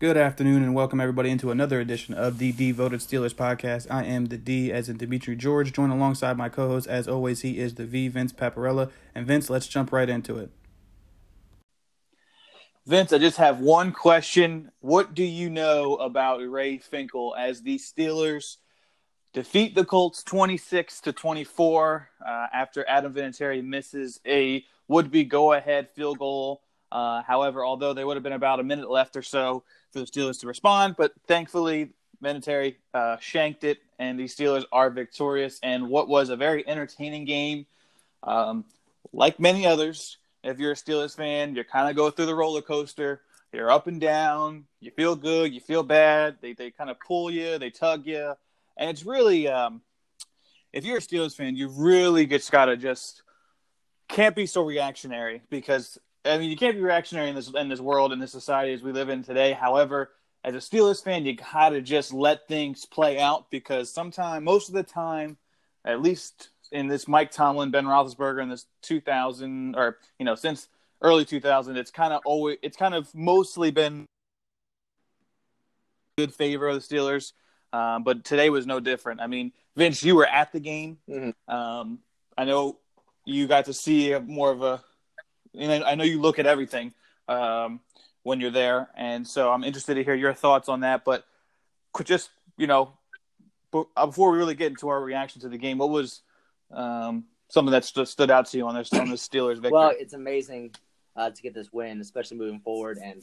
Good afternoon and welcome everybody into another edition of the Devoted Steelers podcast. I am the D as in Dimitri George, joined alongside my co-host as always. He is the V, Vince Paparella. And Vince, let's jump right into it. Vince, I just have one question. What do you know about Ray Finkel as the Steelers defeat the Colts 26-24 after Adam Vinatieri misses a would-be go-ahead field goal? However, although there would have been about a minute left or so for the Steelers to respond, but thankfully, Vinatieri shanked it, and the Steelers are victorious. And what was a very entertaining game, like many others. If you're a Steelers fan, you kind of go through the roller coaster. You're up and down. You feel good. You feel bad. They kind of pull you. They tug you. And it's really, if you're a Steelers fan, you really just got to can't be so reactionary because – I mean, you can't be reactionary in this world, in this society as we live in today. However, as a Steelers fan, you got to just let things play out because most of the time, at least in this Mike Tomlin, Ben Roethlisberger, in this 2000 or, since early 2000, it's kind of mostly been good favor of the Steelers. But today was no different. I mean, Vince, you were at the game. Mm-hmm. I know you got to see more of a, and I know you look at everything when you're there, and so I'm interested to hear your thoughts on that. But just, before we really get into our reaction to the game, what was something that stood out to you on the Steelers victory? Well, it's amazing to get this win, especially moving forward. And,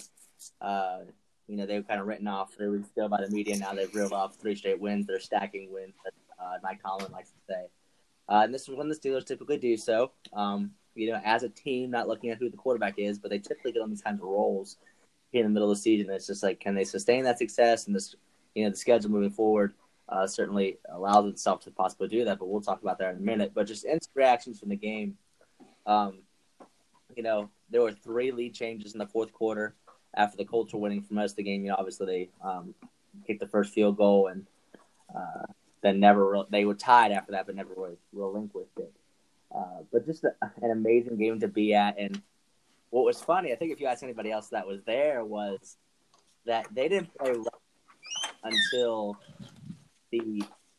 they were kind of written off. They were still by the media. Now they've reeled off three straight wins. They're stacking wins, as Mike Tomlin likes to say. And this is when the Steelers typically do so. As a team, not looking at who the quarterback is, but they typically get on these kinds of rolls here in the middle of the season. It's just like, can they sustain that success? And this, the schedule moving forward certainly allows itself to possibly do that. But we'll talk about that in a minute. But just instant reactions from the game. There were three lead changes in the fourth quarter after the Colts were winning for most of the game. Obviously they kicked the first field goal and then they were tied after that, but never really relinquished it. But just an amazing game to be at. And what was funny, I think if you ask anybody else that was there, was that they didn't play until the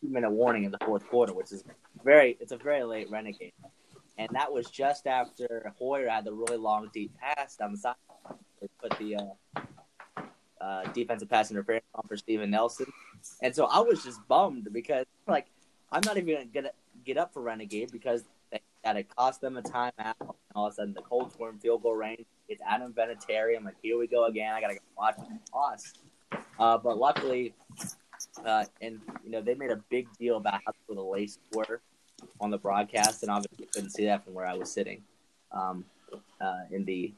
2-minute warning in the fourth quarter, which is it's a very late renegade. And that was just after Hoyer had the really long, deep pass down the side. They put the defensive pass interference on for Steven Nelson. And so I was just bummed because, I'm not even going to get up for renegade because that it cost them a timeout, and all of a sudden the Colts were in field goal range. It's Adam Vinatieri. I'm like, here we go again. I got to watch them loss. But luckily, they made a big deal about how the laces were on the broadcast, and obviously you couldn't see that from where I was sitting in the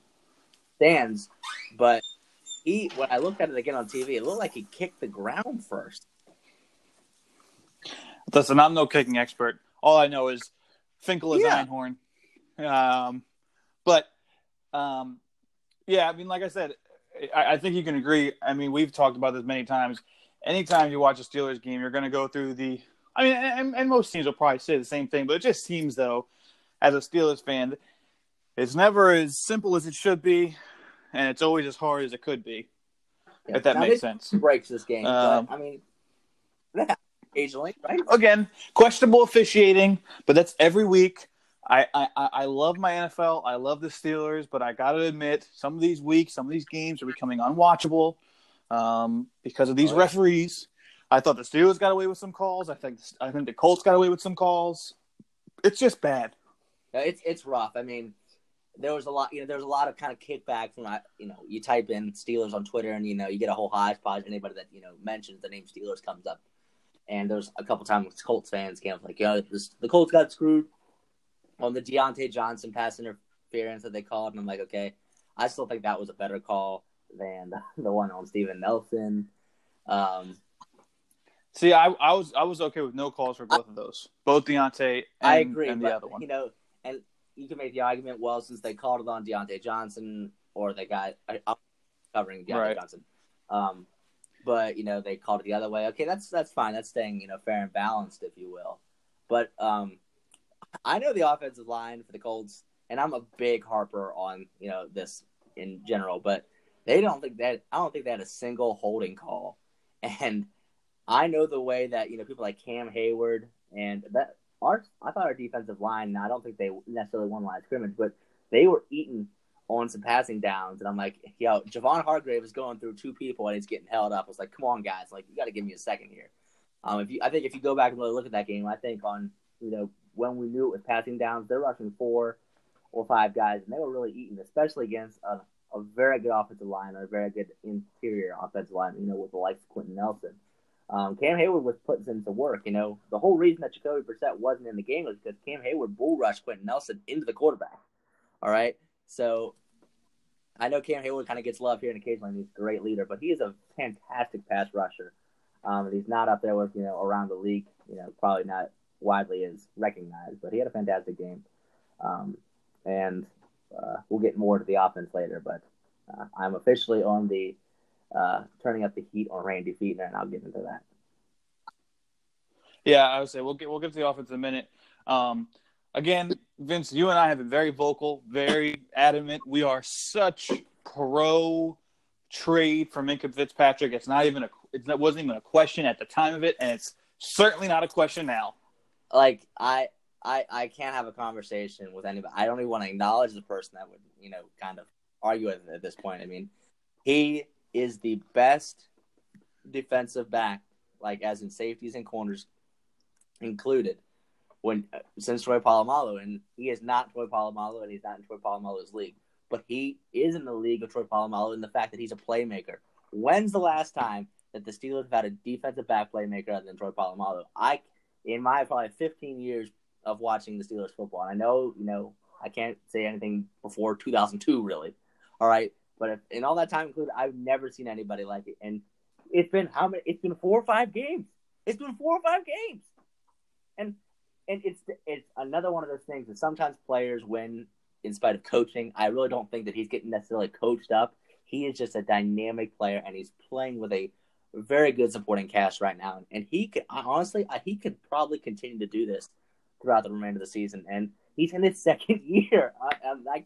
stands. But when I looked at it again on TV, it looked like he kicked the ground first. Listen, I'm no kicking expert. All I know is Finkel is Einhorn. Like I said, I think you can agree. I mean, we've talked about this many times. Anytime you watch a Steelers game, you're going to go through and most teams will probably say the same thing, but it just seems, though, as a Steelers fan, it's never as simple as it should be, and it's always as hard as it could be, if that makes sense. Breaks this game, yeah. Occasionally, right? Again, questionable officiating, but that's every week. I love my NFL. I love the Steelers, but I got to admit, some of these weeks, some of these games are becoming unwatchable because of these referees. I thought the Steelers got away with some calls. I think the Colts got away with some calls. It's just bad. No, it's rough. I mean, there was a lot. There was a lot of kind of kickback when you type in Steelers on Twitter and you get a whole hodgepodge. Anybody that mentions the name Steelers comes up. And there's a couple times Colts fans came up like, the Colts got screwed on the Diontae Johnson pass interference that they called. And I'm like, okay, I still think that was a better call than the one on Steven Nelson. See, I was okay with no calls for both of those, both Diontae and, I agree, and the other one. And you can make the argument, well, since they called it on Diontae Johnson or the guy covering Diontae Johnson. But, they called it the other way. Okay, that's fine. That's staying, fair and balanced, if you will. But I know the offensive line for the Colts, and I'm a big harper on, this in general. But I don't think they had a single holding call. And I know the way that, people like Cam Heyward and I thought our defensive line, I don't think they necessarily won line of scrimmage, but they were eaten on some passing downs. And I'm like, Javon Hargrave is going through two people and he's getting held up. I was like, come on, guys. Like, you got to give me a second here. I think if you go back and really look at that game, I think on, when we knew it was passing downs, they're rushing 4 or 5 guys, and they were really eaten, especially against a very good offensive line or a very good interior offensive line, with the likes of Quentin Nelson. Cam Heyward was putting them to work. The whole reason that Jacoby Brissett wasn't in the game was because Cam Heyward bull rushed Quentin Nelson into the quarterback. All right. So I know Cam Heyward kind of gets love here and occasionally he's a great leader, but he is a fantastic pass rusher. He's not up there with, around the league, probably not widely as recognized, but he had a fantastic game. We'll get more to the offense later, but I'm officially on the turning up the heat on Randy Fichtner, and I'll get into that. Yeah, I would say we'll get to the offense in a minute. Again, Vince, you and I have been very vocal, very adamant. We are such pro trade for Minkah Fitzpatrick. It wasn't even a question at the time of it, and it's certainly not a question now. Like I can't have a conversation with anybody. I don't even want to acknowledge the person that would, kind of argue with it at this point. I mean, he is the best defensive back, like as in safeties and corners included, since Troy Polamalu. And he is not Troy Polamalu, and he's not in Troy Polamalu's league. But he is in the league of Troy Polamalu in the fact that he's a playmaker. When's the last time that the Steelers have had a defensive back playmaker other than Troy Polamalu? In my probably 15 years of watching the Steelers football, and I know, I can't say anything before 2002, really. All right. But in all that time included, I've never seen anybody like it. And it's been 4 or 5 games. It's been 4 or 5 games. And it's another one of those things that sometimes players win in spite of coaching. I really don't think that he's getting necessarily coached up. He is just a dynamic player, and he's playing with a very good supporting cast right now. And he could probably continue to do this throughout the remainder of the season. And he's in his second year.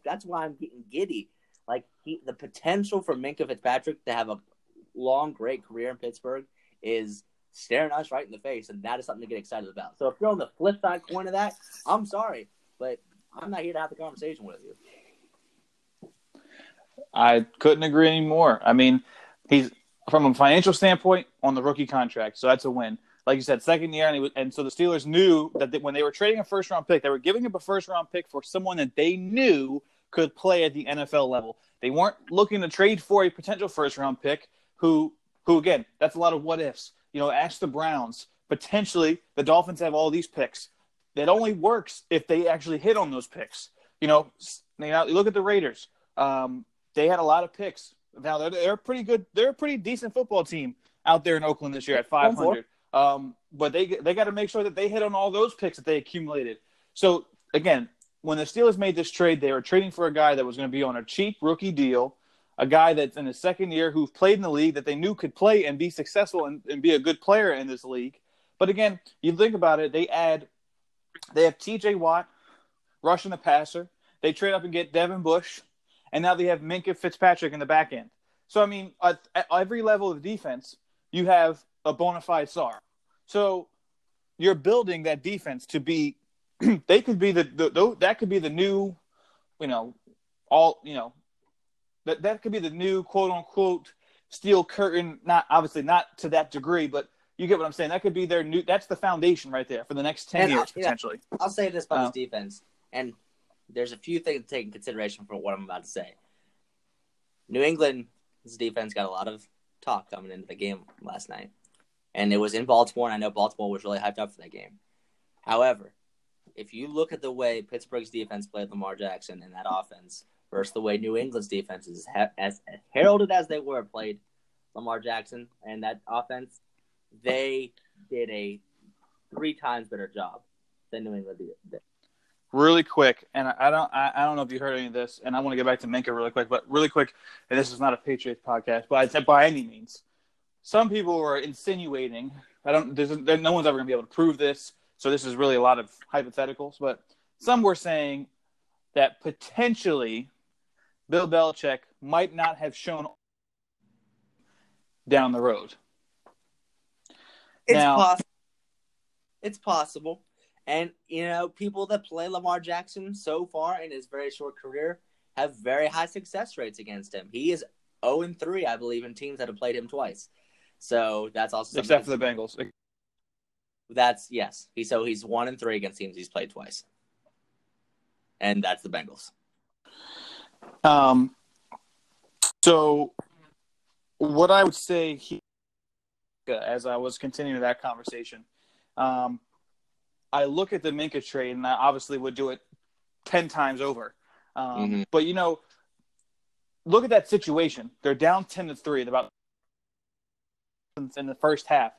That's why I'm getting giddy. Like, the potential for Minkah Fitzpatrick to have a long, great career in Pittsburgh is staring us right in the face, and that is something to get excited about. So if you're on the flip side coin of that, I'm sorry, but I'm not here to have the conversation with you. I couldn't agree anymore. I mean, he's from a financial standpoint on the rookie contract, so that's a win. Like you said, second year, and so the Steelers knew that when they were trading a first-round pick, they were giving up a first-round pick for someone that they knew could play at the NFL level. They weren't looking to trade for a potential first-round pick who again, that's a lot of what-ifs. Ask the Browns. Potentially, the Dolphins have all these picks. That only works if they actually hit on those picks. You look at the Raiders. They had a lot of picks. Now, they're pretty good. They're a pretty decent football team out there in Oakland this year at 500. But they got to make sure that they hit on all those picks that they accumulated. So, again, when the Steelers made this trade, they were trading for a guy that was going to be on a cheap rookie deal, a guy that's in his second year who's played in the league that they knew could play and be successful and be a good player in this league. But, again, you think about it, they have TJ Watt rushing the passer. They trade up and get Devin Bush, and now they have Minkah Fitzpatrick in the back end. So, I mean, at every level of defense, you have – a bona fide star. So you're building that defense to be – they could be that could be the new, that could be the new quote-unquote steel curtain, not to that degree, but you get what I'm saying. That could be their new – that's the foundation right there for the next 10 years potentially. I'll say this about this defense, and there's a few things to take in consideration for what I'm about to say. New England's defense got a lot of talk coming into the game last night. And it was in Baltimore, and I know Baltimore was really hyped up for that game. However, if you look at the way Pittsburgh's defense played Lamar Jackson and that offense versus the way New England's defense is as heralded as they were played Lamar Jackson and that offense, they did a 3 times better job than New England did. Really quick, and I don't know if you heard any of this, and I want to get back to Minkah really quick, and this is not a Patriots podcast, but I said by any means. Some people were insinuating, no one's ever going to be able to prove this, so this is really a lot of hypotheticals, but some were saying that potentially Bill Belichick might not have shown down the road. It's possible. And, you know, people that play Lamar Jackson so far in his very short career have very high success rates against him. He is 0-3, I believe, in teams that have played him twice. So that's also something. Except for the Bengals. That's, yes. He's 1-3 against teams he's played twice. And that's the Bengals. So what I would say here, as I was continuing that conversation, I look at the Minkah trade, and I obviously would do it 10 times over. But, you know, look at that situation. They're down 10-3 in the first half.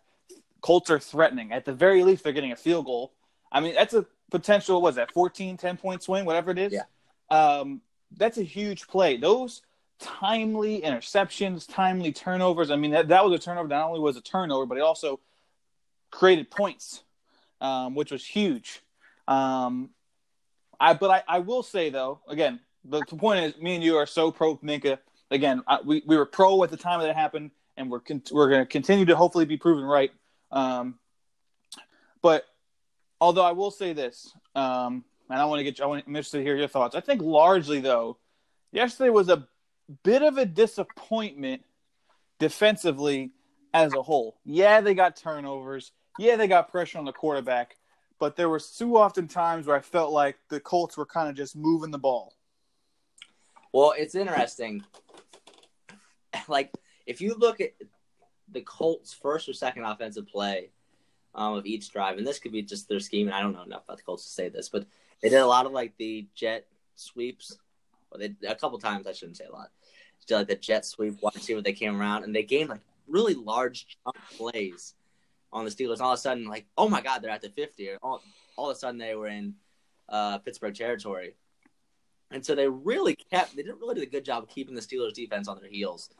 Colts are threatening. At the very least, they're getting a field goal. I mean, that's a potential, what was that, 14, 10-point swing, whatever it is? Yeah. That's a huge play. Those timely interceptions, timely turnovers. I mean, that was a turnover. Not only was it a turnover, but it also created points, which was huge. But I will say, though, again, the point is, me and you are so pro Minkah. Again, we were pro at the time that it happened, and we're going to continue to hopefully be proven right. But although I will say this, and I'm interested to hear your thoughts. I think largely, though, yesterday was a bit of a disappointment defensively as a whole. Yeah, they got turnovers. Yeah, they got pressure on the quarterback. But there were too often times where I felt like the Colts were kind of just moving the ball. Well, it's interesting. Like, if you look at the Colts' first or second offensive play of each drive, and this could be just their scheme, and I don't know enough about the Colts to say this, but they did a lot of, like, the jet sweeps. A couple times, I shouldn't say a lot. Did, like, the jet sweep, wide receiver, they came around, and they gained, like, really large jump plays on the Steelers. And all of a sudden, like, oh, my God, they're at the 50. All of a sudden, they were in Pittsburgh territory. And so they didn't really do a good job of keeping the Steelers' defense on their heels.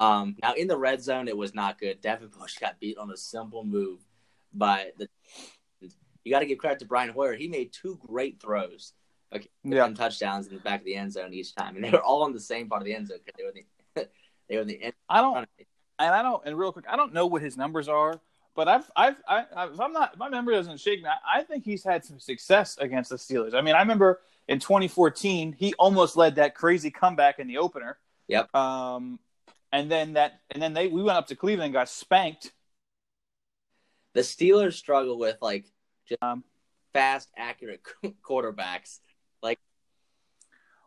Now, in the red zone, it was not good. Devin Bush got beat on a simple move by the – you got to give credit to Brian Hoyer. He made two great throws. Okay, yeah. Touchdowns in the back of the end zone each time, and they were all on the same part of the end zone because they were in the end. Real quick, I don't know what his numbers are, but my memory doesn't shake me. I think he's had some success against the Steelers. I mean, I remember in 2014 he almost led that crazy comeback in the opener. Yep. And then we went up to Cleveland and got spanked. The Steelers struggle with fast, accurate quarterbacks.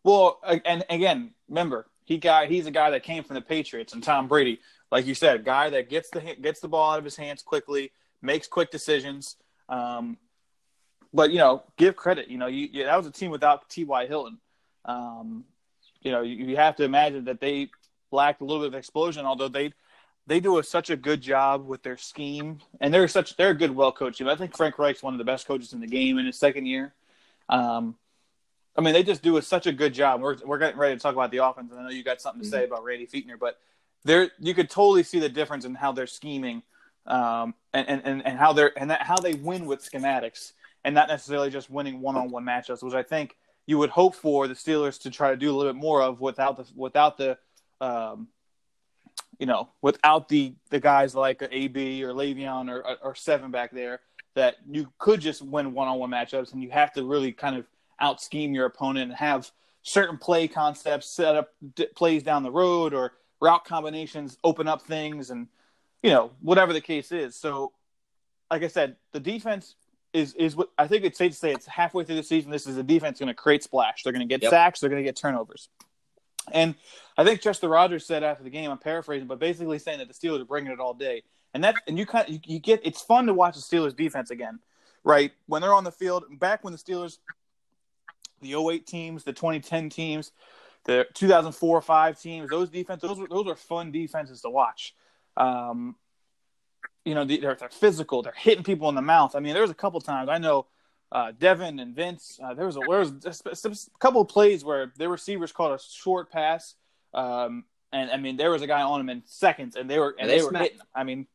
Well, and again, remember, he's a guy that came from the Patriots, and Tom Brady, like you said, a guy that gets the ball out of his hands quickly, makes quick decisions. But, you know, give credit. You know, that was a team without T.Y. Hilton. You know, you have to imagine that they lacked a little bit of explosion, although they do such a good job with their scheme, and they're a good, well-coached team. I think Frank Reich's one of the best coaches in the game in his second year. I mean, they just do such a good job. We're getting ready to talk about the offense, and I know you got something to say about Randy Fichtner, but you could totally see the difference in how they're scheming, and how how they win with schematics, and not necessarily just winning one-on-one matchups, which I think you would hope for the Steelers to try to do a little bit more of without the guys like AB or Le'Veon or Seven back there, that you could just win one-on-one matchups, and you have to really kind of out-scheme your opponent and have certain play concepts, set up plays down the road, or route combinations, open up things, and, you know, whatever the case is. So, like I said, the defense is what I think it's safe to say it's halfway through the season. This is the defense going to create splash. They're going to get sacks. They're going to get turnovers. And I think Chester Rogers said after the game, I'm paraphrasing, but basically saying that the Steelers are bringing it all day. And it's fun to watch the Steelers defense again, right? When they're on the field, back when the Steelers – the 2008 teams, the 2010 teams, the 2004-05 teams, those are fun defenses to watch. You know, they're physical. They're hitting people in the mouth. I mean, there was a couple times. I know Devin and Vince, there was a couple of plays where their receivers caught a short pass, and, I mean, there was a guy on them in seconds, and they were hitting them. I mean,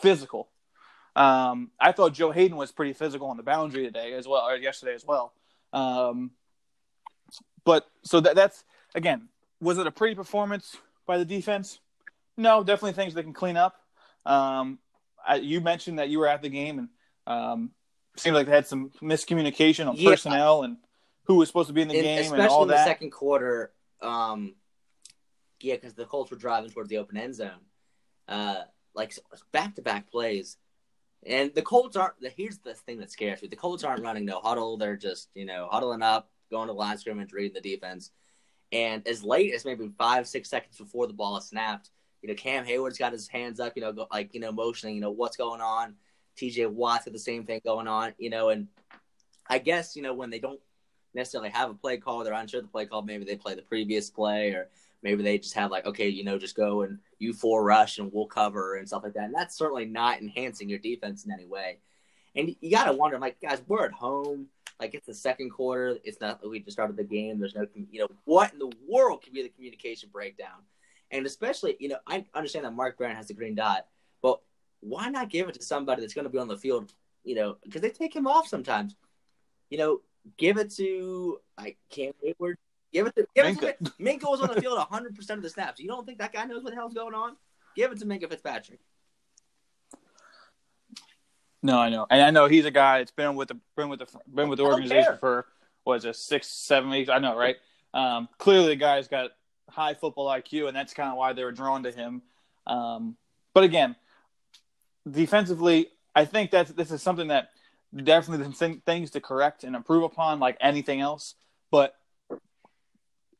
physical. I thought Joe Haden was pretty physical on the boundary yesterday as well. But so that's, again, was it a pretty performance by the defense? No, definitely things they can clean up. You mentioned that you were at the game, and it seemed like they had some miscommunication on personnel and who was supposed to be in the game and all that. Especially in the second quarter, because the Colts were driving towards the open end zone. Like back-to-back plays. And the Colts aren't – here's the thing that scares me. The Colts aren't running no huddle. They're just, huddling up, going to the line scrimmage, reading the defense. And as late as maybe 5-6 seconds before the ball is snapped, Cam Heyward's got his hands up, motioning, what's going on. TJ Watt's got the same thing going on, and I guess, when they don't necessarily have a play call, they're unsure of the play call, maybe they play the previous play, or maybe they just have just go and you four rush and we'll cover and stuff like that. And that's certainly not enhancing your defense in any way. And you got to wonder, guys, we're at home. It's the second quarter. It's not that we just started the game. There's no, what in the world could be the communication breakdown? And especially, I understand that Mark Brown has the green dot, but why not give it to somebody that's going to be on the field, because they take him off sometimes. Give it to Cam Heyward. Give it to Minkah was on the field 100% of the snaps. You don't think that guy knows what the hell's going on? Give it to Minkah Fitzpatrick. No, I know, and I know he's a guy that's been with the organization for 6-7 weeks. I know, right? Clearly, the guy's got high football IQ, and that's kind of why they were drawn to him. But again, defensively, I think this is something that definitely things to correct and improve upon, like anything else. But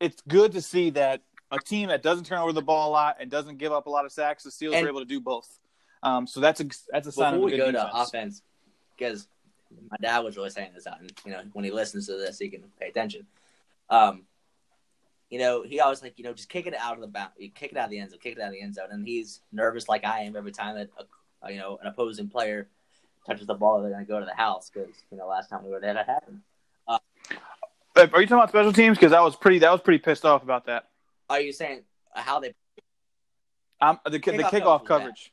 it's good to see that a team that doesn't turn over the ball a lot and doesn't give up a lot of sacks, the Steelers are able to do both. So that's a sign of a good defense. Before we go to offense, because my dad was really saying this out, and when he listens to this, he can pay attention. He always just kick it out of the bound, kick it out of the end zone, and he's nervous like I am every time that an opposing player touches the ball. They're going to go to the house because last time we were there, that happened. Are you talking about special teams? Because I was pretty pissed off about that. Are you saying how they? The kickoff coverage.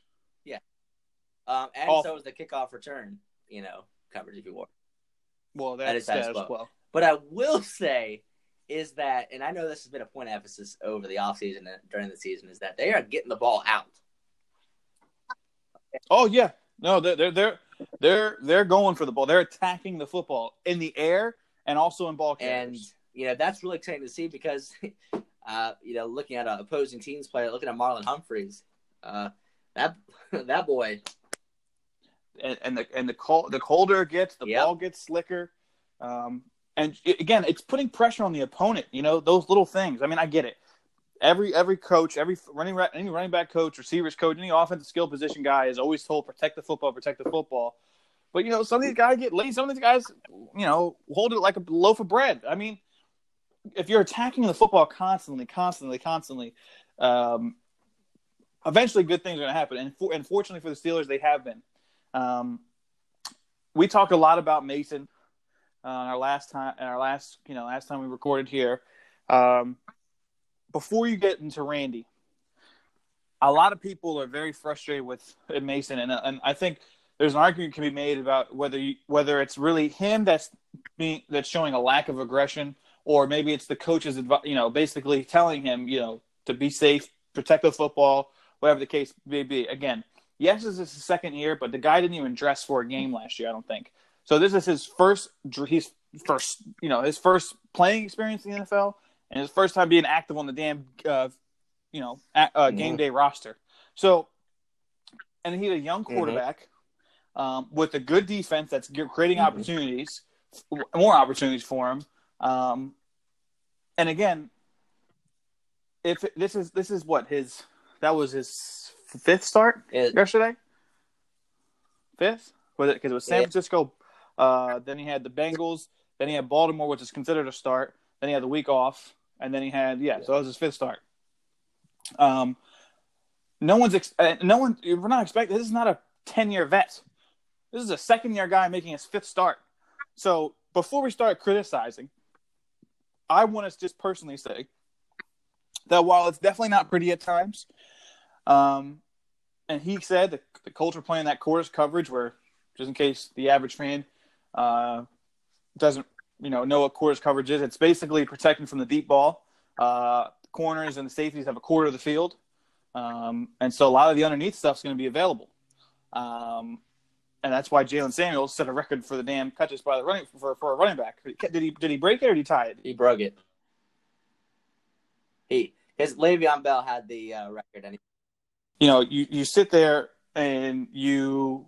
And so was the kickoff return, coverage if you were. Well, that is as well. But I will say is that, and I know this has been a point of emphasis over the offseason and during the season, is that they are getting the ball out. Oh yeah, no, they're going for the ball. They're attacking the football in the air and also in ball carriers. And that's really exciting to see because, looking at opposing teams play, looking at Marlon Humphries, that boy, and the colder it gets, the ball gets slicker, and again, it's putting pressure on the opponent. Those little things. I mean, I get it. Every coach, any running back coach, receivers coach, any offensive skill position guy is always told protect the football. But some of these guys get lazy. Some of these guys, hold it like a loaf of bread. I mean, if you're attacking the football constantly. Eventually, good things are going to happen, and fortunately for the Steelers, they have been. We talked a lot about Mason last time we recorded here. Before you get into Randy, a lot of people are very frustrated with Mason, and I think there's an argument can be made about whether it's really him that's showing a lack of aggression, or maybe it's the coach's basically telling him to be safe, protect the football. Whatever the case may be. Again, yes, this is his second year, but the guy didn't even dress for a game last year, I don't think. So this is his first playing experience in the NFL, and his first time being active on the damn, game day roster. So, and he's a young quarterback with a good defense that's creating more opportunities for him. And again, if this is what his. That was his fifth start yesterday. Fifth? Was it? Because it was San Francisco. Then he had the Bengals. Then he had Baltimore, which is considered a start. Then he had the week off. And then he had, so that was his fifth start. We're not expecting, this is not a 10-year vet. This is a second-year guy making his fifth start. So before we start criticizing, I want to just personally say that while it's definitely not pretty at times, and he said the Colts were playing that quarters coverage where, just in case the average fan doesn't know what quarters coverage is, it's basically protecting from the deep ball. Corners and the safeties have a quarter of the field. And so a lot of the underneath stuff is going to be available. And that's why Jalen Samuels set a record for the damn catches by the running for a running back. Did he break it or did he tie it? He broke it. His Le'Veon Bell had the record. And you know, you sit there and you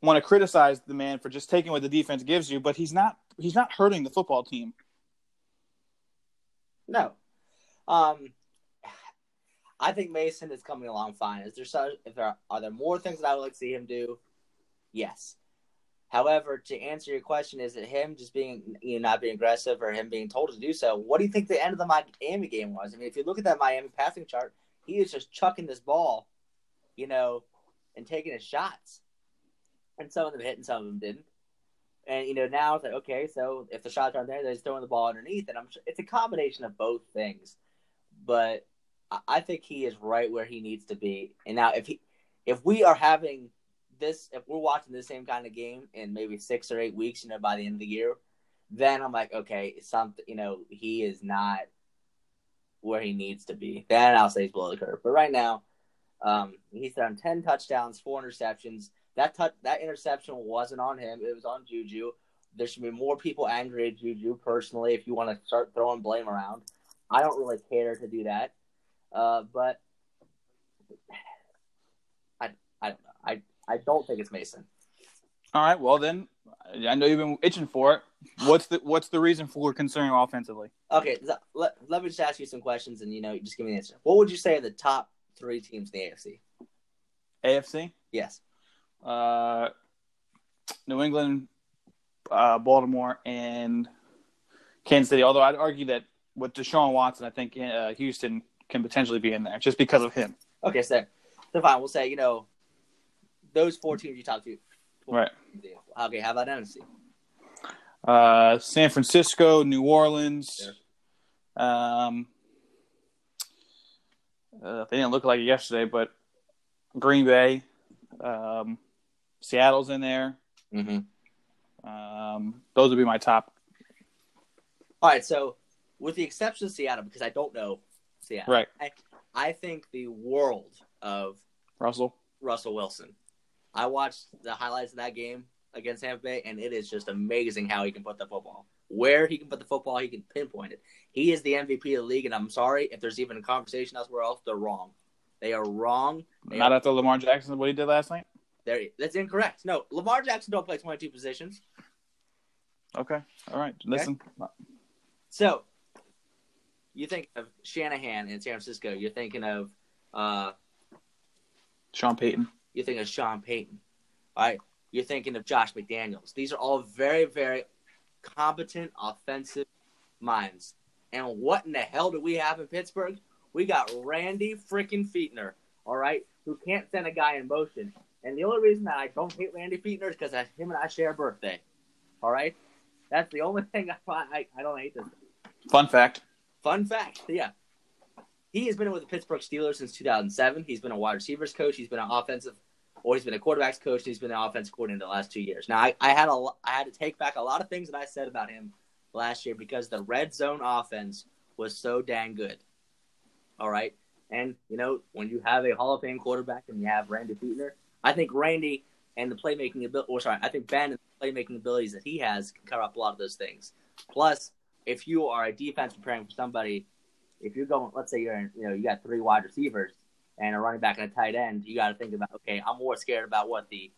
want to criticize the man for just taking what the defense gives you, but he's not hurting the football team. No. I think Mason is coming along fine. Are there more things that I would like to see him do? Yes. However, to answer your question, is it him just being not being aggressive or him being told to do so? What do you think the end of the Miami game was? I mean, if you look at that Miami passing chart, he is just chucking this ball, and taking his shots. And some of them hit and some of them didn't. And, now it's like, okay, so if the shots aren't there, they're just throwing the ball underneath. And it's a combination of both things. But I think he is right where he needs to be. And now if we're watching the same kind of game in maybe 6 or 8 weeks, by the end of the year, then I'm like, okay, something, he is not where he needs to be. Then I'll say he's below the curve. But right now, he's thrown 10 touchdowns, 4 interceptions. That interception wasn't on him. It was on Juju. There should be more people angry at Juju personally if you want to start throwing blame around. I don't really care to do that. But I don't know. I don't think it's Mason. All right. Well, then I know you've been itching for it. What's the reason for concerning offensively? Okay. Let me just ask you some questions, and just give me an answer. What would you say are the top 3 teams in the AFC? AFC? Yes. New England, Baltimore, and Kansas City. Although I'd argue that with Deshaun Watson, I think Houston can potentially be in there just because of him. Okay, so fine. We'll say those 4 teams you talked to. Right. Okay. How about NFC? San Francisco, New Orleans. Sure. They didn't look like it yesterday, but Green Bay. Seattle's in there. Mm-hmm. Those would be my top. All right, so with the exception of Seattle, because I don't know Seattle, right? I think the world of Russell Wilson. I watched the highlights of that game against Tampa Bay, and it is just amazing how he can put the football. Where he can put the football, he can pinpoint it. He is the MVP of the league, and I'm sorry if there's even a conversation elsewhere else, they're wrong. They are wrong. Not after Lamar Jackson, what he did last night? That's incorrect. No, Lamar Jackson don't play 22 positions. Okay. All right. Listen. Okay. So, you think of Shanahan in San Francisco. You're thinking of Sean Payton. You're thinking of Sean Payton. All right. You're thinking of Josh McDaniels. These are all very, very competent offensive minds. And what in the hell do we have in Pittsburgh? We got Randy freaking Fichtner, all right, who can't send a guy in motion. And the only reason that I don't hate Randy Fichtner is because him and I share a birthday, all right? That's the only thing I find I don't hate this. Fun fact, yeah. He has been with the Pittsburgh Steelers since 2007. He's been a wide receivers coach. He's been a quarterbacks coach. He's been an offensive coordinator the last 2 years. Now, I had to take back a lot of things that I said about him last year because the red zone offense was so dang good. All right. And, when you have a Hall of Fame quarterback and you have Randy Fichtner, I think Ben and the playmaking abilities that he has can cover up a lot of those things. Plus, if you are a defense preparing for somebody, if you're going, let's say you got 3 wide receivers and a running back and a tight end, you got to think about, okay, I'm more scared about what the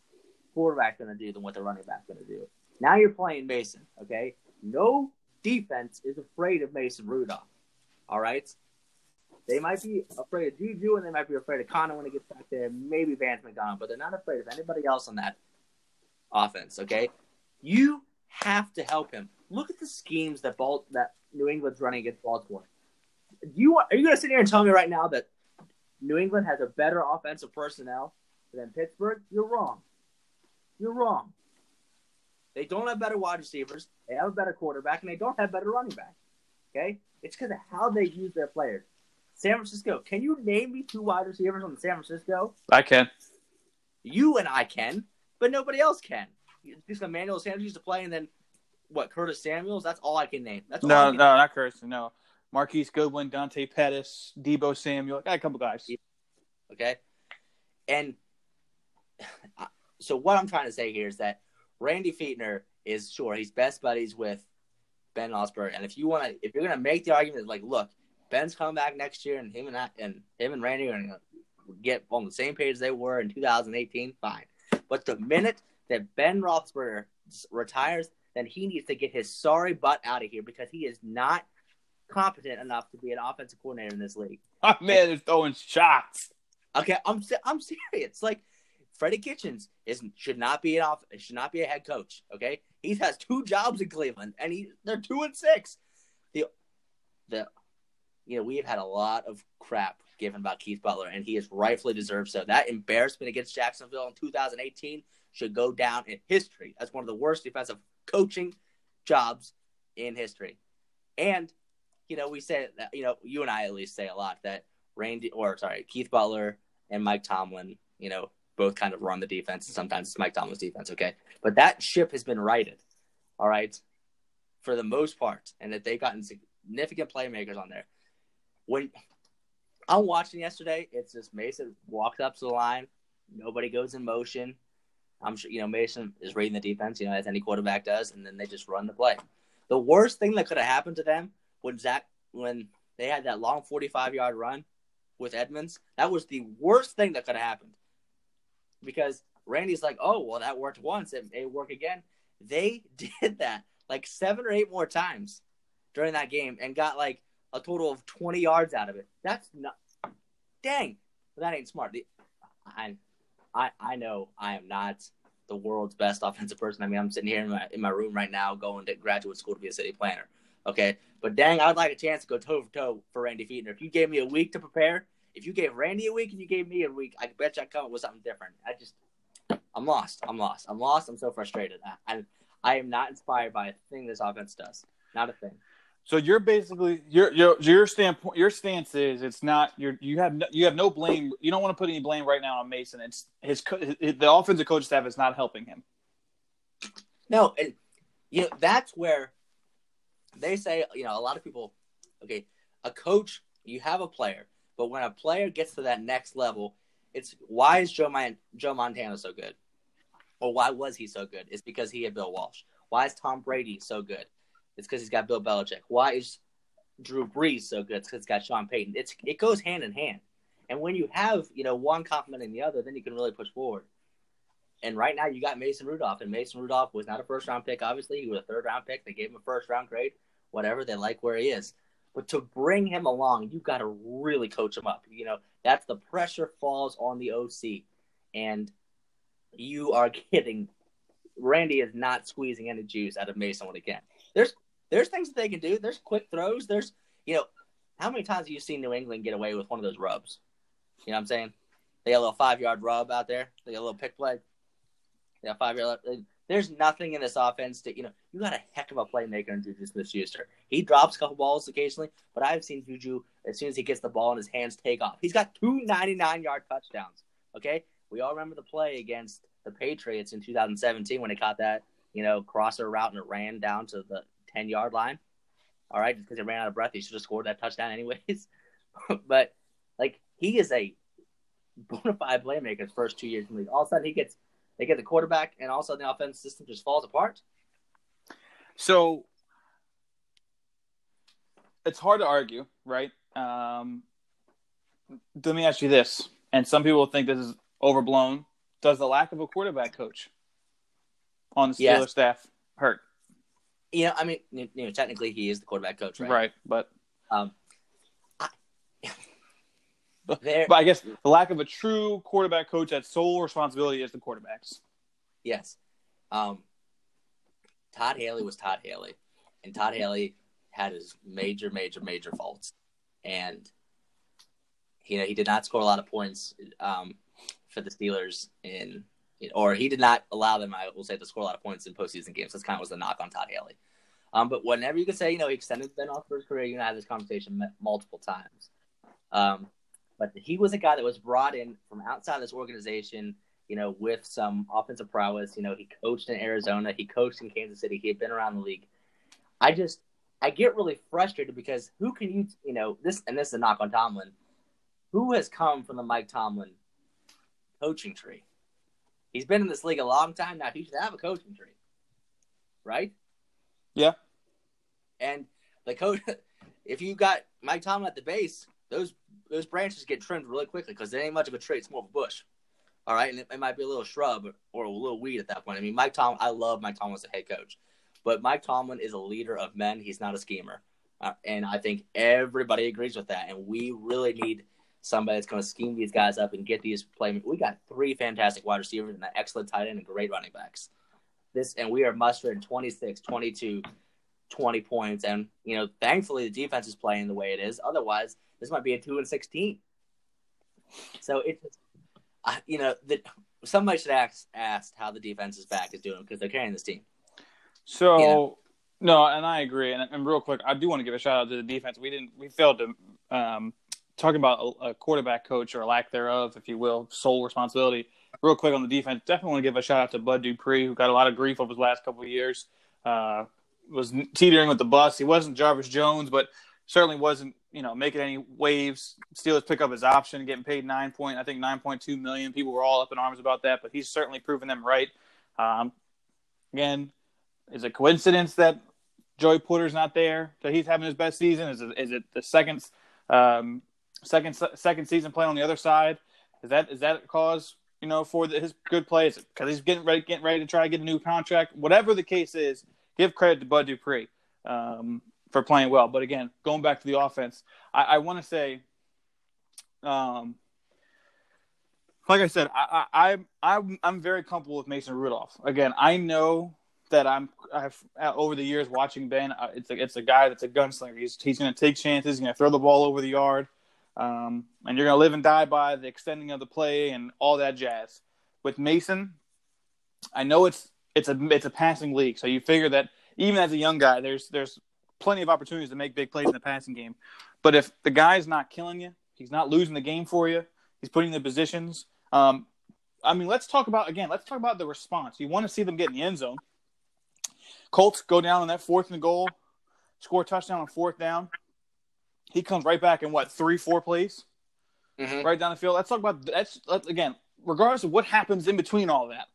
quarterback's going to do than what the running back's going to do. Now you're playing Mason, okay? No defense is afraid of Mason Rudolph, all right? They might be afraid of Juju, and they might be afraid of Connor when he gets back there, maybe Vance McDonald, but they're not afraid of anybody else on that offense, okay? You have to help him. Look at the schemes that New England's running against Baltimore. Are you going to sit here and tell me right now that New England has a better offensive personnel than Pittsburgh? You're wrong. You're wrong. They don't have better wide receivers. They have a better quarterback, and they don't have better running back, okay? It's because of how they use their players. San Francisco, can you name me 2 wide receivers on San Francisco? I can. You and I can, but nobody else can. Just Emmanuel Sanders used to play, and then, Curtis Samuels? That's all I can name. Not Curtis, no. Marquise Goodwin, Dante Pettis, Debo Samuel. Got a couple guys. Okay. And so what I'm trying to say here is that Randy Fichtner is, sure, he's best buddies with Ben Roethlisberger. And if you're going to make the argument, like, look, Ben's coming back next year and him and Randy are going to get on the same page as they were in 2018, fine. But the minute that Ben Roethlisberger retires, then he needs to get his sorry butt out of here because he is not competent enough to be an offensive coordinator in this league. My man is throwing shots. Okay, I'm serious. Like, Freddie Kitchens should not be a head coach. Okay, he has two jobs in Cleveland, and they're 2-6. We have had a lot of crap given about Keith Butler, and he is rightfully deserved. So that embarrassment against Jacksonville in 2018 should go down in history as one of the worst defensive coaching jobs in history. And we say that, you and I at least say a lot that Keith Butler and Mike Tomlin, both kind of run the defense, and sometimes it's Mike Tomlin's defense, okay? But that ship has been righted, all right, for the most part, and that they've gotten significant playmakers on there. When I'm watching yesterday, it's just Mason walked up to the line. Nobody goes in motion. I'm sure, Mason is reading the defense, as any quarterback does, and then they just run the play. The worst thing that could have happened to them when they had that long 45-yard run with Edmonds, that was the worst thing that could have happened. Because Randy's like, oh, well, that worked once. It may work again. They did that like 7 or 8 more times during that game and got like a total of 20 yards out of it. That's not – dang, that ain't smart. I know I am not the world's best offensive person. I mean, I'm sitting here in my room right now going to graduate school to be a city planner. Okay, but dang, I would like a chance to go toe-for-toe for Randy Fichtner. If you gave me a week to prepare, if you gave Randy a week and you gave me a week, I bet you I'd come up with something different. I'm lost. I'm so frustrated. I am not inspired by a thing this offense does. Not a thing. So you're basically your standpoint. Your stance is it's not your. You have no blame. You don't want to put any blame right now on Mason. It's the offensive coach staff is not helping him. No, and that's where. They say, a lot of people, okay, a coach, you have a player, but when a player gets to that next level, it's why is Joe Montana so good? Or why was he so good? It's because he had Bill Walsh. Why is Tom Brady so good? It's because he's got Bill Belichick. Why is Drew Brees so good? It's because he's got Sean Payton. It goes hand in hand. And when you have, one complimenting the other, then you can really push forward. And right now you got Mason Rudolph, and Mason Rudolph was not a first-round pick, obviously. He was a third-round pick. They gave him a first-round grade, whatever. They like where he is. But to bring him along, you've got to really coach him up. That's the pressure falls on the OC. And you are kidding. Randy is not squeezing any juice out of Mason when he can. There's things that they can do. There's quick throws. There's, how many times have you seen New England get away with one of those rubs? You know what I'm saying? They got a little 5-yard rub out there. They got a little pick play. Yeah, 5 year left. There's nothing in this offense that you got a heck of a playmaker in Juju Smith-Schuster. He drops a couple balls occasionally, but I've seen Juju as soon as he gets the ball in his hands take off. He's got 2 99-yard touchdowns. Okay, we all remember the play against the Patriots in 2017 when he caught that crosser route and it ran down to the 10-yard line. All right, because he ran out of breath, he should have scored that touchdown anyways. But like he is a bona fide playmaker his first 2 years in the league. All of a sudden They get the quarterback, and all of a sudden the offense system just falls apart. So it's hard to argue, right? Let me ask you this, and some people think this is overblown. Does the lack of a quarterback coach on the Steelers staff hurt? Technically he is the quarterback coach, right? Right, but but I guess the lack of a true quarterback coach, that sole responsibility is the quarterbacks. Yes. Todd Haley was Todd Haley. And Todd Haley had his major, major, major faults. And, he did not score a lot of points for the Steelers or he did not allow them, I will say, to score a lot of points in postseason games. That's kind of was the knock on Todd Haley. But whenever you could say, he extended Ben Roethlisberger's career, I had this conversation multiple times. But he was a guy that was brought in from outside this organization, with some offensive prowess. He coached in Arizona. He coached in Kansas City. He had been around the league. I get really frustrated because who can you know, this is a knock on Tomlin. Who has come from the Mike Tomlin coaching tree? He's been in this league a long time now. He should have a coaching tree, right? Yeah. And the coach, if you got Mike Tomlin at the base, those branches get trimmed really quickly because there ain't much of a tree. It's more of a bush. All right, and it might be a little shrub or a little weed at that point. I mean, Mike Tomlin, I love Mike Tomlin as a head coach. But Mike Tomlin is a leader of men. He's not a schemer. And I think everybody agrees with that. And we really need somebody that's going to scheme these guys up and get these playmakers. We got three fantastic wide receivers and an excellent tight end and great running backs. And we are mustering 26, 22, 20 points. And, you know, thankfully the defense is playing the way it is. Otherwise, this might be a 2-16. So, you know, somebody should ask how the defense's back is doing because they're carrying this team. So, you know? No, and I agree. And real quick, I do want to give a shout out to the defense. We failed to talk about a quarterback coach or lack thereof, if you will, sole responsibility. Real quick on the defense, definitely want to give a shout out to Bud Dupree, who got a lot of grief over his last couple of years. Was teetering with the bus. He wasn't Jarvis Jones, but certainly wasn't, you know, making any waves. Steelers pick up his option, getting paid $9.2 million. People were all up in arms about that, but he's certainly proven them right. Again, is it a coincidence that Joey Porter's not there? That he's having his best season? Is it the second season playing on the other side? Is that a cause, you know, for his good plays? Because he's getting ready to try to get a new contract. Whatever the case is, give credit to Bud Dupree for playing well. But again, going back to the offense, I want to say, like I said, I'm very comfortable with Mason Rudolph. Again, I know that I've over the years watching Ben, it's a guy that's a gunslinger. He's going to take chances. He's going to throw the ball over the yard, and you're going to live and die by the extending of the play and all that jazz. With Mason, I know it's a passing league, so you figure that even as a young guy, there's plenty of opportunities to make big plays in the passing game. But if the guy's not killing you, he's not losing the game for you, he's putting the positions. I mean, let's talk about the response. You want to see them get in the end zone. Colts go down on that 4th and goal, score a touchdown on 4th down. He comes right back in, 3-4 plays? Mm-hmm. Right down the field. Let's talk about that. Again, regardless of what happens in between all that,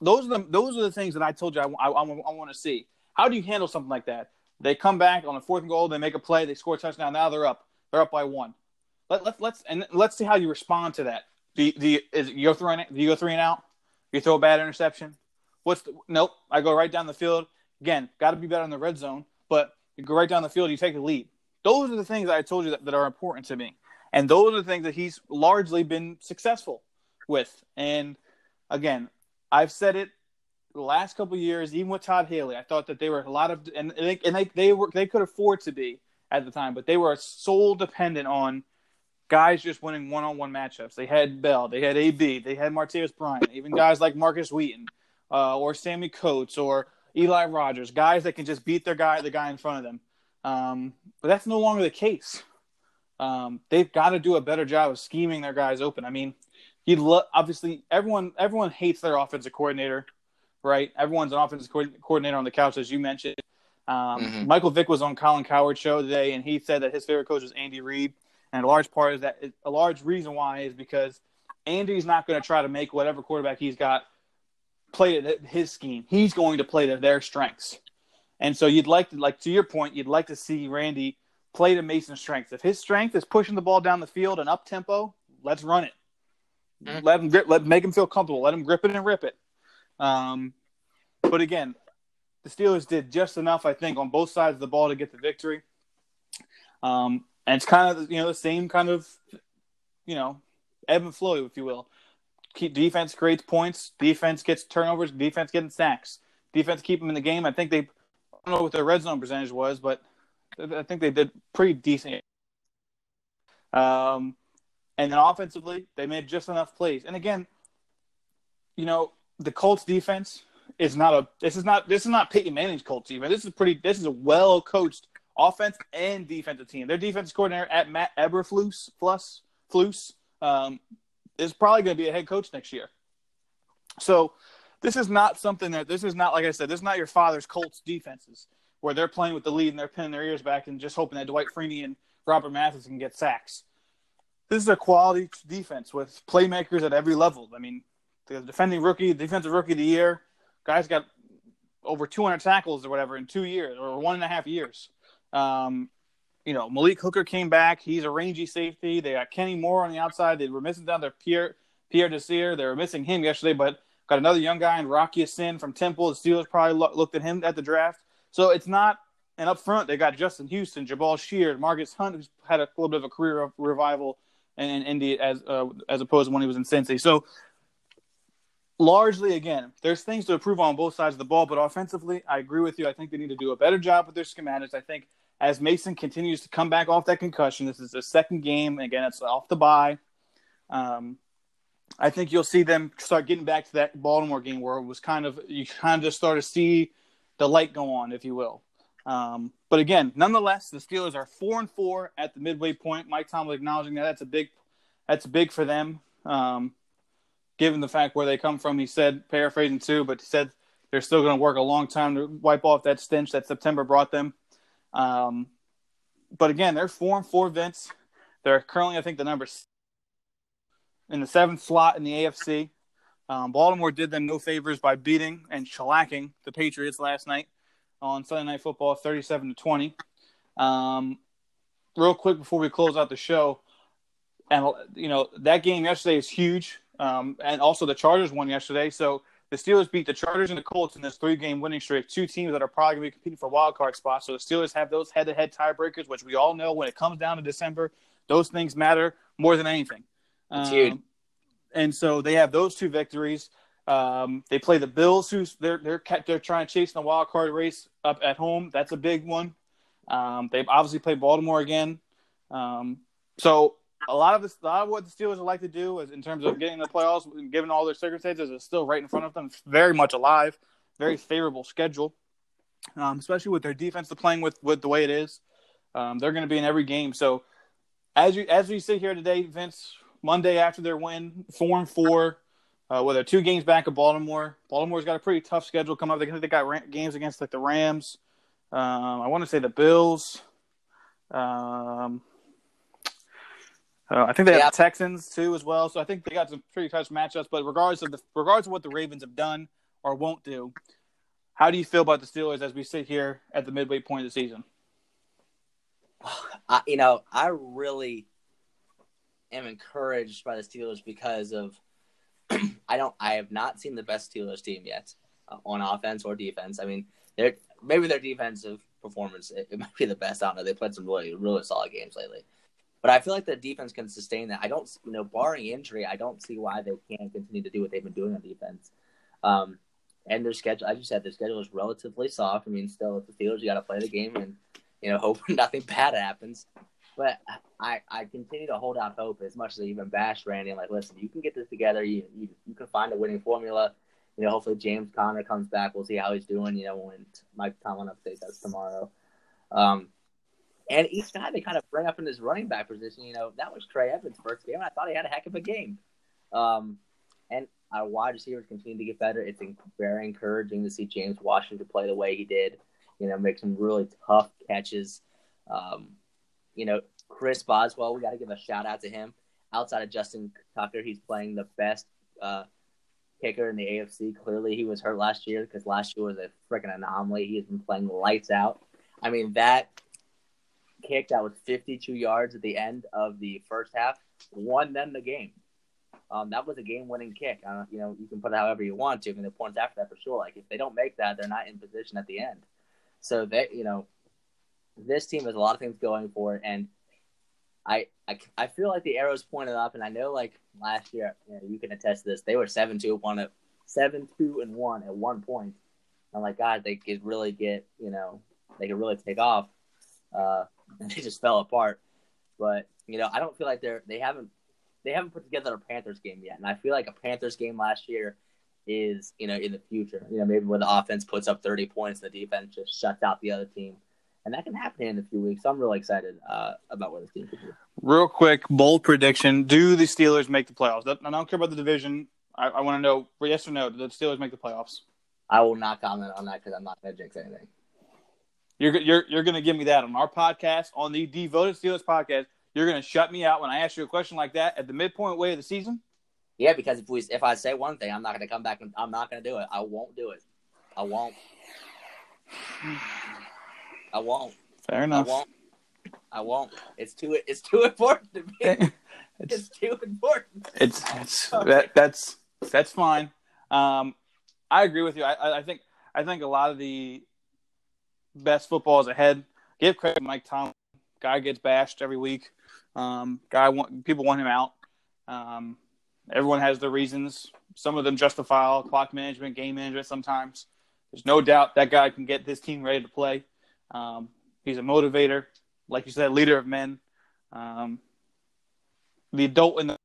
those are the things that I told you I want to see. How do you handle something like that? They come back on a 4th and goal, they make a play, they score a touchdown, now they're up. They're up by one. Let's see how you respond to that. Do you go 3 and out? You throw a bad interception? Nope. I go right down the field. Again, got to be better in the red zone, but you go right down the field, you take the lead. Those are the things that I told you that are important to me. And those are the things that he's largely been successful with. And again, I've said it the last couple of years, even with Todd Haley, I thought that they were a lot of, and they could afford to be at the time, but they were sole dependent on guys just winning one-on-one matchups. They had Bell, they had AB, they had Martavis Bryant, even guys like Marcus Wheaton. Or Sammy Coates or Eli Rogers, guys that can just beat the guy in front of them. But that's no longer the case. They've got to do a better job of scheming their guys open. I mean, obviously everyone hates their offensive coordinator, right? Everyone's an offensive coordinator on the couch, as you mentioned. Mm-hmm. Michael Vick was on Colin Cowherd's show today, and he said that his favorite coach is Andy Reid, and a large reason why is because Andy's not going to try to make whatever quarterback he's got play his scheme. He's going to play to their strengths. And so to your point, you'd like to see Randy play to Mason's strengths. If his strength is pushing the ball down the field and up tempo, let's run it. Mm-hmm. Make him feel comfortable. Let him grip it and rip it. But again, the Steelers did just enough, I think, on both sides of the ball to get the victory. And it's kind of, you know, the same kind of, you know, ebb and flow, if you will. Defense creates points. Defense gets turnovers. Defense getting sacks. Defense keep them in the game. I think they – I don't know what their red zone percentage was, but I think they did pretty decent. And then offensively, they made just enough plays. And again, you know, the Colts defense is not a – this is not Peyton Manning's Colts defense. This is a well-coached offense and defensive team. Their defense coordinator at Matt Eberflus is probably going to be a head coach next year. So this is not like I said, this is not your father's Colts defenses. where they're playing with the lead and they're pinning their ears back and just hoping that Dwight Freeney and Robert Mathis can get sacks. This is a quality defense with playmakers at every level. I mean, the defensive rookie of the year, guys got over 200 tackles or whatever in 2 years or 1.5 years. You know, Malik Hooker came back. He's a rangy safety. They got Kenny Moore on the outside. They were missing down their Pierre Desir. They were missing him yesterday, but got another young guy in Rocky Sin from Temple. The Steelers probably looked at him at the draft. So it's not – and up front, they got Justin Houston, Jabal Sheard, Marcus Hunt, who's had a little bit of a career revival in Indy as opposed to when he was in Cincy. So largely, again, there's things to improve on both sides of the ball, but offensively, I agree with you. I think they need to do a better job with their schematics. I think as Mason continues to come back off that concussion, this is the second game. Again, it's off the bye. I think you'll see them start getting back to that Baltimore game where it was kind of – you kind of just start to see the light go on, if you will. But again, nonetheless, the Steelers are 4-4 at the midway point. Mike Tomlin acknowledging that that's big for them, given the fact where they come from. He said, paraphrasing too, but he said they're still going to work a long time to wipe off that stench that September brought them. But again, they're 4-4, Vince. They're currently, I think, the number in the 7th slot in the AFC. Baltimore did them no favors by beating and shellacking the Patriots last night on Sunday Night Football, 37-20. Real quick before we close out the show, and you know that game yesterday is huge, and also the Chargers won yesterday. So the Steelers beat the Chargers and the Colts in this 3-game winning streak. Two teams that are probably going to be competing for wild card spots. So the Steelers have those head-to-head tiebreakers, which we all know when it comes down to December, those things matter more than anything. That's huge. And so they have those two victories. They play the Bills, who they're trying to chase in the wild card race up at home. That's a big one. They've obviously played Baltimore again. So a lot of what the Steelers would like to do is in terms of getting the playoffs, given all their circumstances, is still right in front of them. It's very much alive, very favorable schedule, especially with their defense to playing with the way it is. They're going to be in every game. So as we sit here today, Vince, Monday after their win, 4-4, well, they're 2 games back of Baltimore. Baltimore's got a pretty tough schedule coming up. I think they got games against like the Rams. I want to say the Bills. I think they have the Texans too as well. So I think they got some pretty tough matchups. But regardless of what the Ravens have done or won't do, how do you feel about the Steelers as we sit here at the midway point of the season? I really am encouraged by the Steelers because of I have not seen the best Steelers team yet on offense or defense. I mean, maybe their defensive performance, it might be the best. I don't know. They played some really, really solid games lately. But I feel like the defense can sustain that. I don't, barring injury, I don't see why they can't continue to do what they've been doing on defense. And their schedule, as you said, their schedule is relatively soft. I mean, still, with the Steelers, you got to play the game and, hope nothing bad happens. But I continue to hold out hope as much as I even bash Randy. I'm like, listen, you can get this together. You can find a winning formula. Hopefully James Conner comes back. We'll see how he's doing, when Mike Tomlin updates us tomorrow. And each guy they kind of bring up in this running back position, that was Trey Evans' first game. And I thought he had a heck of a game. And our wide receivers continue to get better. It's very encouraging to see James Washington play the way he did, make some really tough catches. Chris Boswell, we got to give a shout-out to him. Outside of Justin Tucker, he's playing the best kicker in the AFC. Clearly, he was hurt last year because last year was a freaking anomaly. He's been playing lights out. I mean, that kick that was 52 yards at the end of the first half won them the game. That was a game-winning kick. You can put it however you want to. I mean, the points after that for sure. Like, if they don't make that, they're not in position at the end. So, this team has a lot of things going for it, and I feel like the arrow's pointed up. And I know, like last year, you can attest to this. They were 7-2-1 at one point. I'm like, God, they could really get, they could really take off. And they just fell apart. But I don't feel like they haven't put together a Panthers game yet. And I feel like a Panthers game last year is in the future. Maybe where the offense puts up 30 points, and the defense just shuts out the other team. And that can happen in a few weeks. So I'm really excited about what this team can do. Real quick, bold prediction. Do the Steelers make the playoffs? I don't care about the division. I want to know, yes or no, do the Steelers make the playoffs? I will not comment on that because I'm not going to jinx anything. You're going to give me that on our podcast, on the Devoted Steelers podcast. You're going to shut me out when I ask you a question like that at the midpoint way of the season? Yeah, because if I say one thing, I'm not going to come back and I'm not going to do it. I won't do it. I won't. I won't. Fair enough. I won't. It's too important to me. It's too important. That's fine. I agree with you. I think a lot of the best football is ahead. Give credit to Mike Tomlin. Guy gets bashed every week. People want him out. Everyone has their reasons. Some of them justifiable, clock management, game management sometimes. There's no doubt that guy can get this team ready to play. He's a motivator. Like you said, leader of men. The adult in the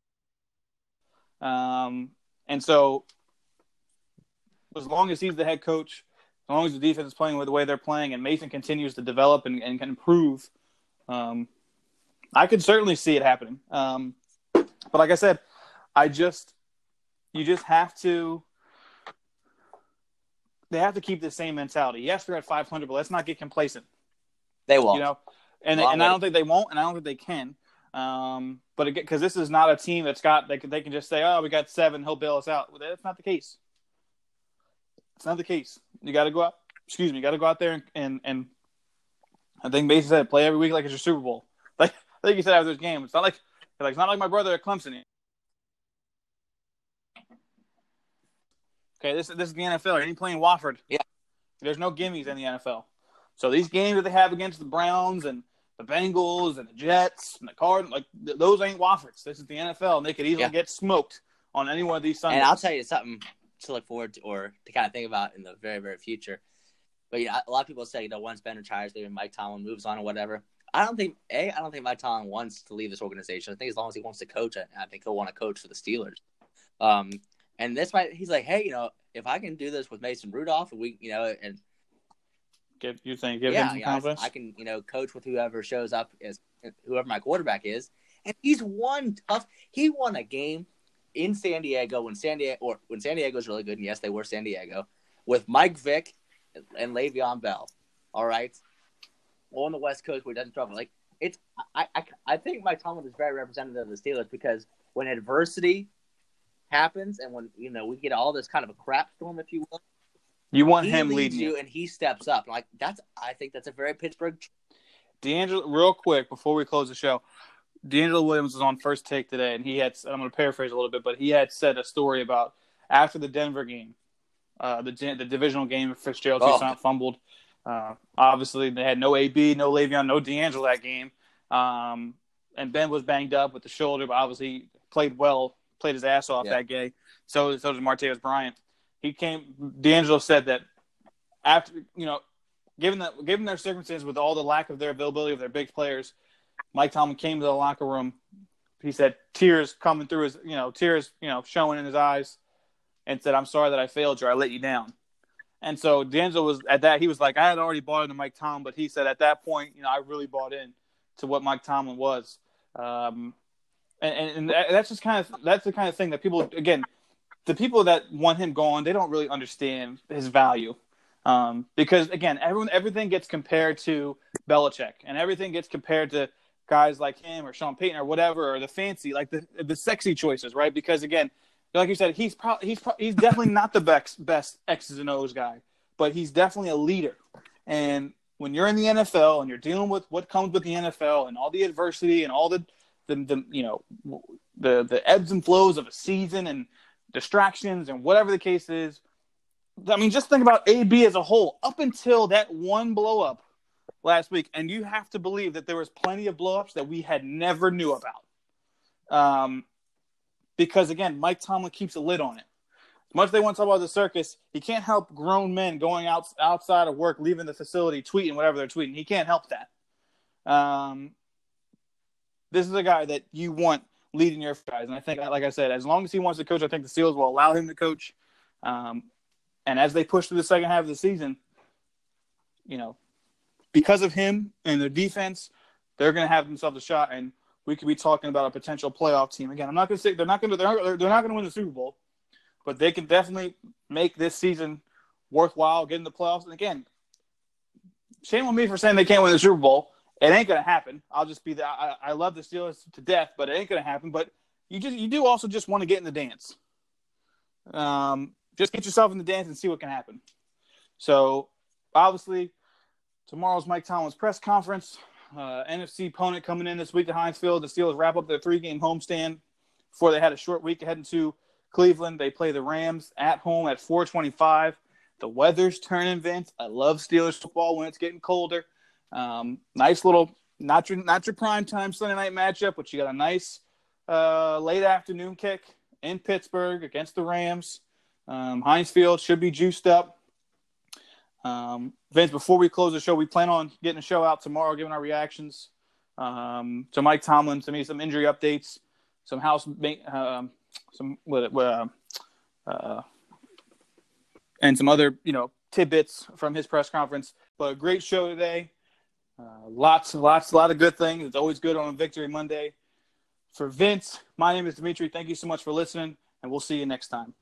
and so as long as he's the head coach, as long as the defense is playing the way they're playing and Mason continues to develop and can improve, I could certainly see it happening. But like I said, you just have to – they have to keep the same mentality. Yes, they're at 500, but let's not get complacent. They won't. You know? And I don't think they won't, and I don't think they can. But again, because this is not a team that's got they can just say, oh, we got 7, he'll bail us out. Well, that's not the case. It's not the case. You got to go out. Excuse me. You got to go out there and I think Mason said play every week like it's your Super Bowl. Like I think you said after this game, it's not like my brother at Clemson. Okay, this is the NFL. He ain't playing Wofford. Yeah, there's no gimmies in the NFL. So these games that they have against the Browns and the Bengals and the Jets and the Cardinals, those ain't Woffords. This is the NFL, and they could easily get smoked on any one of these Sundays. And I'll tell you something to look forward to or to kind of think about in the very, very future. But a lot of people say, once Ben retires, maybe Mike Tomlin moves on or whatever. I don't think Mike Tomlin wants to leave this organization. I think as long as he wants to coach, I think he'll want to coach for the Steelers. And this might, he's like, hey, if I can do this with Mason Rudolph, and give him some confidence. I can, coach with whoever shows up as whoever my quarterback is. And he's he won a game in San Diego when San Diego's really good, and yes, they were San Diego, with Mike Vick and Le'Veon Bell. All right, on the West Coast, where he doesn't trouble. I think Mike Tomlin is very representative of the Steelers because when adversity happens and when we get all this kind of a crap storm, if you will, you want him leading you, and he steps up. I think that's a very Pittsburgh. D'Angelo, real quick before we close the show. D'Angelo Williams was on First Take today, and I'm going to paraphrase a little bit, but he had said a story about after the Denver game, the divisional game, Fitzgerald fumbled. Obviously, they had no AB, no Le'Veon, no D'Angelo that game. And Ben was banged up with the shoulder, but obviously played well, played his ass off that day. So did Martavis Bryant. D'Angelo said that after, given their circumstances with all the lack of their availability of their big players, Mike Tomlin came to the locker room. He said, tears coming through his, tears, showing in his eyes, and said, "I'm sorry that I failed you. I let you down." And so D'Angelo was at that. He was like, "I had already bought into Mike Tomlin," but he said, "At that point, I really bought in to what Mike Tomlin was." And that's the kind of thing that people, again, the people that want him gone, they don't really understand his value. Because again, everything gets compared to Belichick, and everything gets compared to guys like him or Sean Payton or whatever, or the fancy, like the sexy choices, right? Because again, like you said, he's definitely not the best X's and O's guy, but he's definitely a leader. And when you're in the NFL and you're dealing with what comes with the NFL and all the adversity and all the ebbs and flows of a season and distractions and whatever the case is. I mean, just think about AB as a whole. Up until that one blow-up last week, and you have to believe that there was plenty of blow-ups that we had never knew about. Because, again, Mike Tomlin keeps a lid on it. As much as they want to talk about the circus, he can't help grown men going outside of work, leaving the facility, tweeting whatever they're tweeting. He can't help that. This is a guy that you want leading your guys. And I think, like I said, as long as he wants to coach, I think the Steelers will allow him to coach. And as they push through the second half of the season, because of him and their defense, they're going to have themselves a shot, and we could be talking about a potential playoff team again. I'm not going to say they're not going to win the Super Bowl, but they can definitely make this season worthwhile, get in the playoffs. And again, shame on me for saying they can't win the Super Bowl. It ain't going to happen. I'll just be the I love the Steelers to death, but it ain't going to happen. But you do also just want to get in the dance. Just get yourself in the dance and see what can happen. So, obviously, tomorrow's Mike Tomlin's press conference. NFC opponent coming in this week to Heinz Field. The Steelers wrap up their three-game homestand before they had a short week heading to Cleveland. They play the Rams at home at 4:25. The weather's turning, Vince. I love Steelers football when it's getting colder. Nice little not your prime time Sunday night matchup, but you got a nice late afternoon kick in Pittsburgh against the Rams. Heinz Field should be juiced up. Vince, before we close the show, we plan on getting a show out tomorrow, giving our reactions to Mike Tomlin, to me, some injury updates, some house, and some other tidbits from his press conference. But a great show today. Lots of good things. It's always good on Victory Monday. For Vince, my name is Dimitri. Thank you so much for listening, and we'll see you next time.